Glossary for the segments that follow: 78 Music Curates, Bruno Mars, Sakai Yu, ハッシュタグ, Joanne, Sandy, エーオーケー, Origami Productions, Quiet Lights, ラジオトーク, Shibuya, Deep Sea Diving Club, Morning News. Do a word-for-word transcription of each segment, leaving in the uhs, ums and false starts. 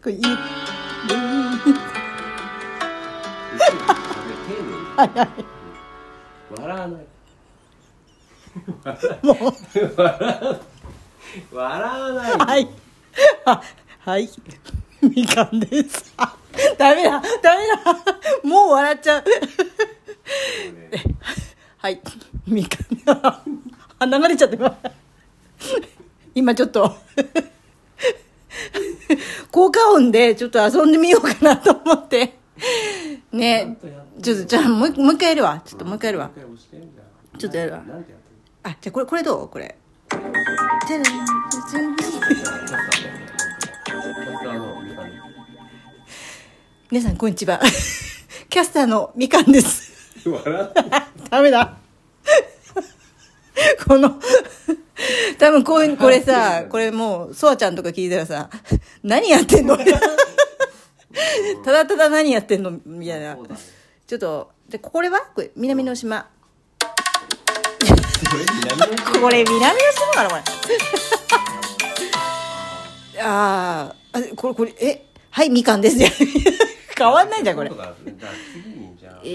これゆっくり丁寧に笑わない笑わない、はいはいみかんです。ダメだダメだ、もう笑っちゃう。はいみかんあ流れちゃってます今ちょっと効果音でちょっと遊んでみようかなと思ってね。ちょっとじゃあもう一回やるわ、ちょっともう一回やるわ、ちょっとやるわ。あ、じゃあこれこれどう、これ皆さんこんにちはキャスターのみかんです。ダメだこの多分こうこれさ、これもうソアちゃんとか聞いたらさ、何やってんのただただ何やってんのみたいな。ちょっとでこれはこれ南の島これ南の島かなこれああこれこれえはいみかんです変わんないじゃんこれ。い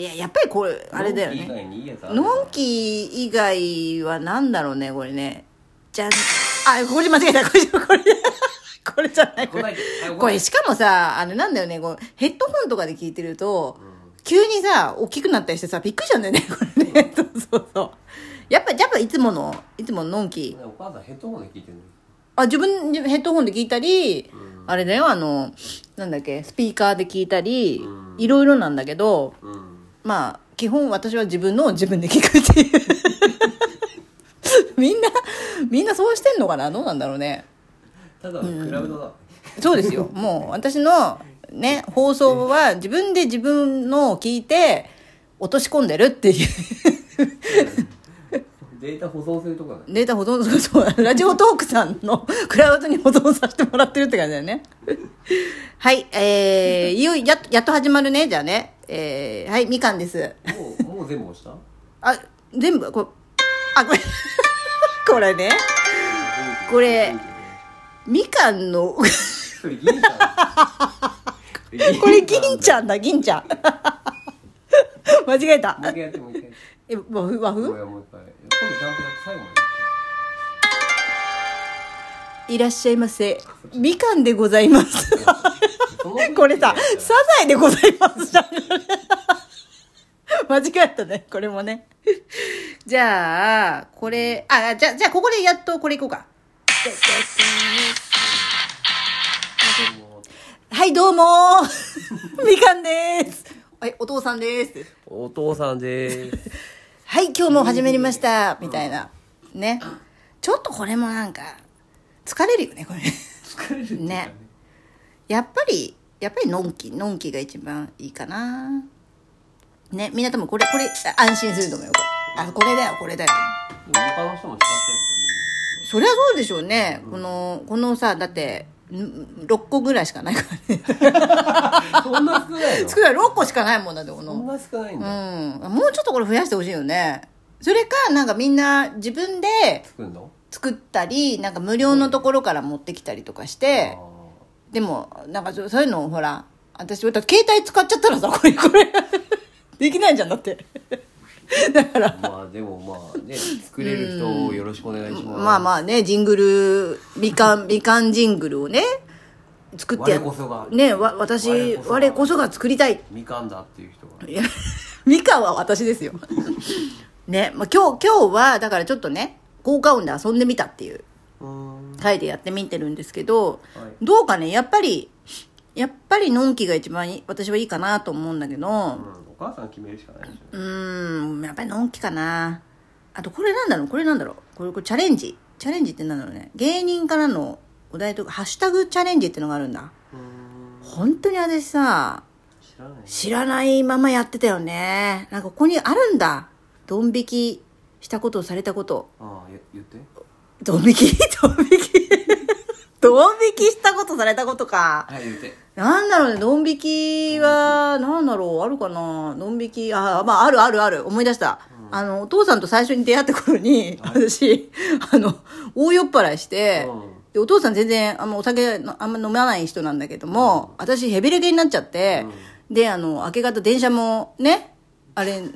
ややっぱりこれあれだよね。のんき以外はなんだろうねこれね。じゃんあこれ間違えた、これこれこれじゃないこれこれしかもさあれなんだよね、こうヘッドホンとかで聞いてると、うん、急にさ大きくなったりしてさびっくりしちゃうんだよねこれね、うん、そうそうそうやっぱやっぱいつものいつもののんき。お母さんヘッドホンで聞いてるの。あ自分でヘッドホンで聞いたり、うん、あれだよあのなんだっけスピーカーで聞いたり、うん、いろいろなんだけど、うん、まあ基本私は自分の自分で聞くっていうみんなみんなそうしてんのかな、どうなんだろうね。ただのクラウドだ、うん、そうですよ。もう私のね放送は自分で自分のを聞いて落とし込んでるっていうデータ保存するとか、ね、データ保存するラジオトークさんのクラウドに保存させてもらってるって感じだよねはい、えー、いよい や, やっと始まるねじゃあね、えー、はいみかんです。も う, もう全部押したあ全部これあこれこれねこれみかんのそれ銀ちゃんこれ銀ちゃんだ銀ちゃん間違えた。もう一回やってもう一回え和風和風今度ちゃんとやって最後までいらっしゃいませみかんでございますこれさサザエでございますじゃん間違ったねこれもねじゃあこれあじゃあじゃあここでやっとこれいこうかはいどうもみかんですはいお父さんですお父さんですはい今日も始まりましたみたいなね。ちょっとこれもなんか疲れるよねこれ疲れる ね, ねやっぱりやっぱりのんきのんきが一番いいかなね。みんな多分これこれ安心すると思うよ。あこれだよこれだよ。他の人も使ってるんですよね。そりゃそうでしょうね、うん、このこのさだってろっこぐらいしかないからねそんな少ないの少ないろっこしかないもんだってこのそんな少ないんだ、うん、もうちょっとこれ増やしてほしいよね。それかなんかみんな自分で作るの作ったりなんか無料のところから持ってきたりとかして、うん、でもなんかそういうのほら私携帯使っちゃったらさこれこれできないじゃんだってだからまあでもまあね作れる人をよろしくお願いします、うん、まあまあねジングルみかんみかんジングルをね作って我こそがねわ私我 こ, 我こそが作りたいみかんだっていう人がいやみかんは私ですよね。まあ、今日今日はだからちょっとね効果音で遊んでみたっていう回でやってみてるんですけど、はい、どうかねやっぱりやっぱりのんきが一番い私はいいかなと思うんだけど、うん、お母さん決めるしかないでしょ。うーんやっぱりのんきかな。あとこれなんだろうこれなんだろうこれこれチャレンジチャレンジってなんだろうね。芸人からのお題とかハッシュタグチャレンジってのがあるんだ。うーん本当に私さ知らない、ね、知らないままやってたよね。なんかここにあるんだドン引きしたことをされたこと。ああ言ってドン引きドン引きドン引きしたことされたことか。はい言ってなんだろうね、ドン引きは、なんだろう、あるかなドン引き、あ、まあ、あるあるある、思い出した。うん、あの、お父さんと最初に出会った頃に、はい、私、あの、大酔っ払いして、でお父さん全然あのお酒あんま飲まない人なんだけども、私ヘビレゲになっちゃって、うん、であの明け方電車もねあれ飲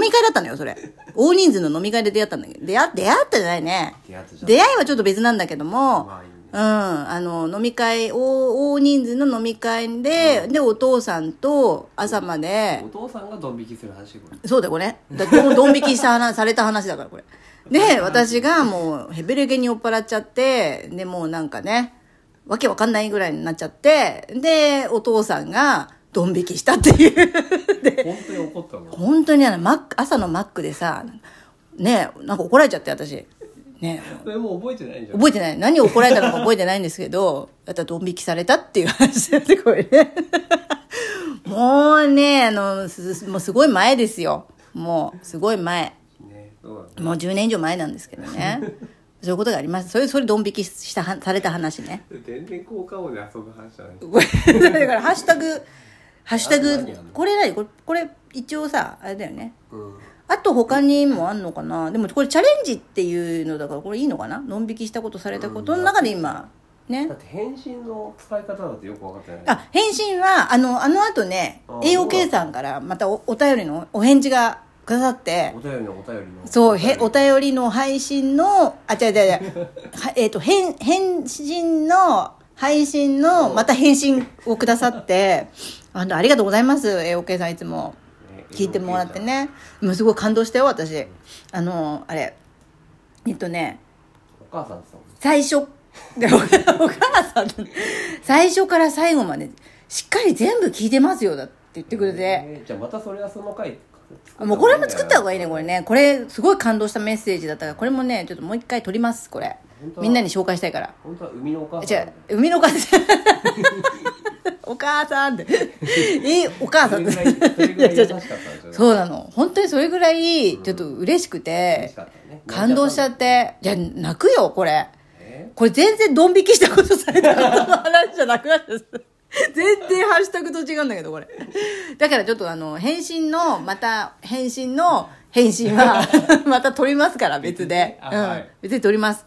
み会だったのよ。それ大人数の飲み会で出会ったんだけど、出会出会ったじゃないね、出会ったじゃん、出会いはちょっと別なんだけども、まあいいね、うん、あの飲み会大人数の飲み会で、うん、でお父さんと朝まで、お父さんがドン引きする話、これそうだよね、ドン引きした話された話だからこれで、私がもうヘベレゲに酔っ払っちゃって、でもうなんかねわけわかんないぐらいになっちゃって、でお父さんがドン引きしたっていうで本当に怒ったの、本当にあのマック朝のマックでさ、ねえなんか怒られちゃって私、ね、それも覚えてないじゃん、覚えてない、何を怒られたのか覚えてないんですけどだったらドン引きされたっていう話だってこれねもうねあのすもうすごい前ですよ、もうすごい前、ね、そうだね、もうじゅうねん以上前なんですけどねそういうことがあります。それそれドン引きしたされた話ね。全然効果音で遊ぶ話じゃないだからハッシュタグハッシュタグ、これ何これ、これ一応さ、あれだよね。うん、あと他にもあんのかな、でもこれチャレンジっていうのだから、これいいのかな、のん引きしたことされたことの中で今、ね。だって返信の使い方だってよく分かってない。あ、返信は、あの、あの後ね、エーオーケー さんからまた お, お便りのお返事がくださって。お便りのお便りの。そう、へお便りの配信の、あ、違う違う違う。えっと、返、返信の、配信のまた返信をくださってあのありがとうございます エーオーケー さん、いつも聞いてもらってね、もうすごい感動したよ私。あのあれえっとねお母さんです最初でお母さん最初から最後までしっかり全部聞いてますよだって言ってくれて、えー、じゃあまたそれはその回もうこれも作った方がいいねこれね、これすごい感動したメッセージだったからこれもねちょっともう一回撮ります、これみんなに紹介したいから。本当は海のお母さん。違う、海のお母さん。お母さんって。え、お母さんって。それぐらい優しかったんですよ。そうなの。本当にそれぐらいちょっと嬉しくて、うんね、感動しちゃって、いや泣くよこれ。これ全然ドン引きしたことされたことの話じゃなくなっちゃった。全然ハッシュタグと違うんだけどこれ。だからちょっとあの返信のまた返信の返信はまた撮りますから別で。別に、うんはい、別に撮ります。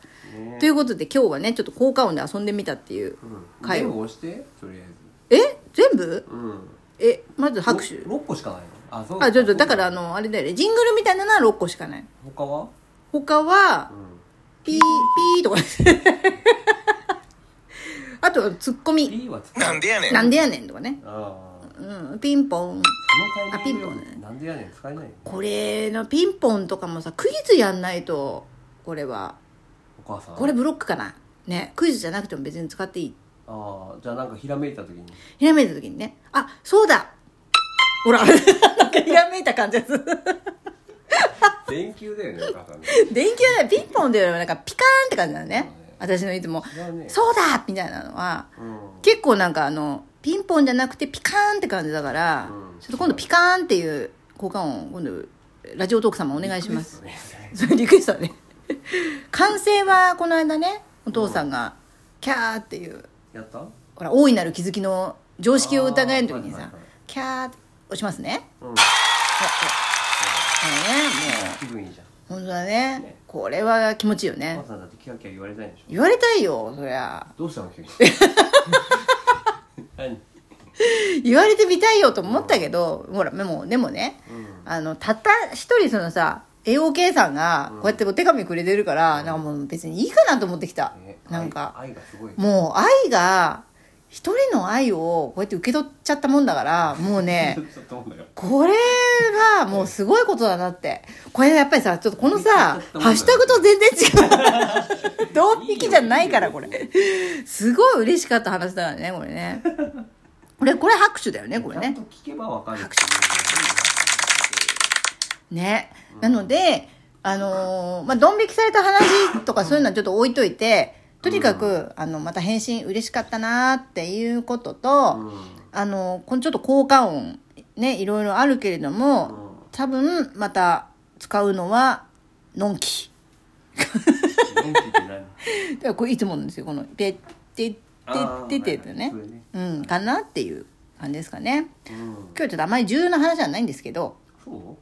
ということで今日はねちょっと効果音で遊んでみたっていう回を、うん、全部押してとりあえずえ全部、うん、えまず拍手ろっこしかないの、あそうあちょっとだからあのあれだよね、ジングルみたいなのはろっこしかない、他は他は、うん、ピーピーとかあとツッコミ、ピーはツッコミなんでやねんなんでやねんとかね、あうん、ピンポンあピンポンねなんでやねん使えないよ、これのピンポンとかもさクイズやんないとこれはこれブロックかな、ね、クイズじゃなくても別に使っていい、あじゃあなんかひらめいた時にひらめいた時にね、あそうだほらなんかひらめいた感じです電球だよねお母さんね、電球だよ、ピンポンというよりもなんかピカーンって感じなの ね, ね私のいつもそうだみたいなのは、うん、結構なんかあのピンポンじゃなくてピカーンって感じだから、うん、ちょっと今度ピカーンっていう効果音今度ラジオトーク様お願いします、リクエストね完成はこの間ねお父さんがキャーっていうやったほら大いなる気づきの常識を疑える時にさ、はいはいはい、キャーって押しますね、うん、あのねもう気分いいじゃん本当だ ね, ねこれは気持ちいいよね、お母さんだってキャーキャー言われたいんでしょ、言われたいよそりゃ、どうしたの急に言われてみたいよと思ったけど、うん、ほらでもでもね、うん、あのたった一人そのさエーオーケー さんがこうやってお手紙くれてるから、うん、なんかもう別にいいかなと思ってきた、ね、なんか愛、愛がすごい、ね、もう愛が一人の愛をこうやって受け取っちゃったもんだからもうねこれがもうすごいことだなって、これやっぱりさちょっとこのさハッシュタグと全然違うドン引きじゃないからこれすごい嬉しかった話だからねこれねこれこれ拍手だよねこれね、ちゃんと聞けばわかる拍手ね、うん、なのであのー、まあドン引きされた話とかそういうのはちょっと置いといて、とにかく、うん、あのまた返信嬉しかったなっていうことと、うん、あのこのちょっと効果音ねいろいろあるけれども、うん、多分また使うのはのんきのんきって何？だこれいつもなんですよこのペッテッテッテってね、うんかなっていう感じですかね、うん、今日はちょっとあまり重要な話じゃないんですけど、そう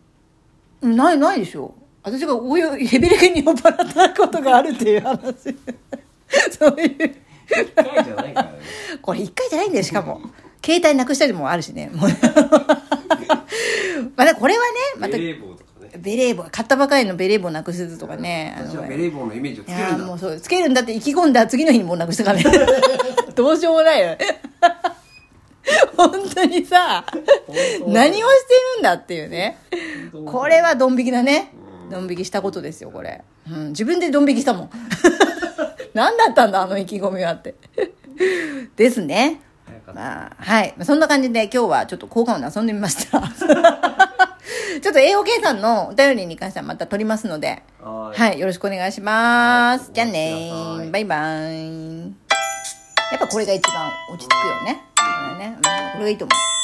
ないないでしょ、私がおヘビレゲに酔っ払ったことがあるっていう話そういういっかいじゃないからねこれいっかいじゃないんだよ。しかも携帯なくしたりもあるしねまだこれはね、またベレー帽とかね、ベレー帽買ったばかりのベレー帽なくすとかね、私はベレー帽のイメージをつけるんだ、もうそうつけるんだって意気込んだ次の日にもうなくしたからねどうしようもないよね本当にさ何をしてるんだっていうね、これはドン引きだね。ドン引きしたことですよこれ、うん、自分でドン引きしたもん何だったんだあの意気込みはってですね。まあ、はい、そんな感じで今日はちょっと効果音で遊んでみましたちょっと エーオーケー さんのお便りに関してはまた取りますので、はい、はい、よろしくお願いします。じゃあねー、バイバイ。やっぱこれが一番落ち着くよね、うん、これね、うん、これがいいと思う。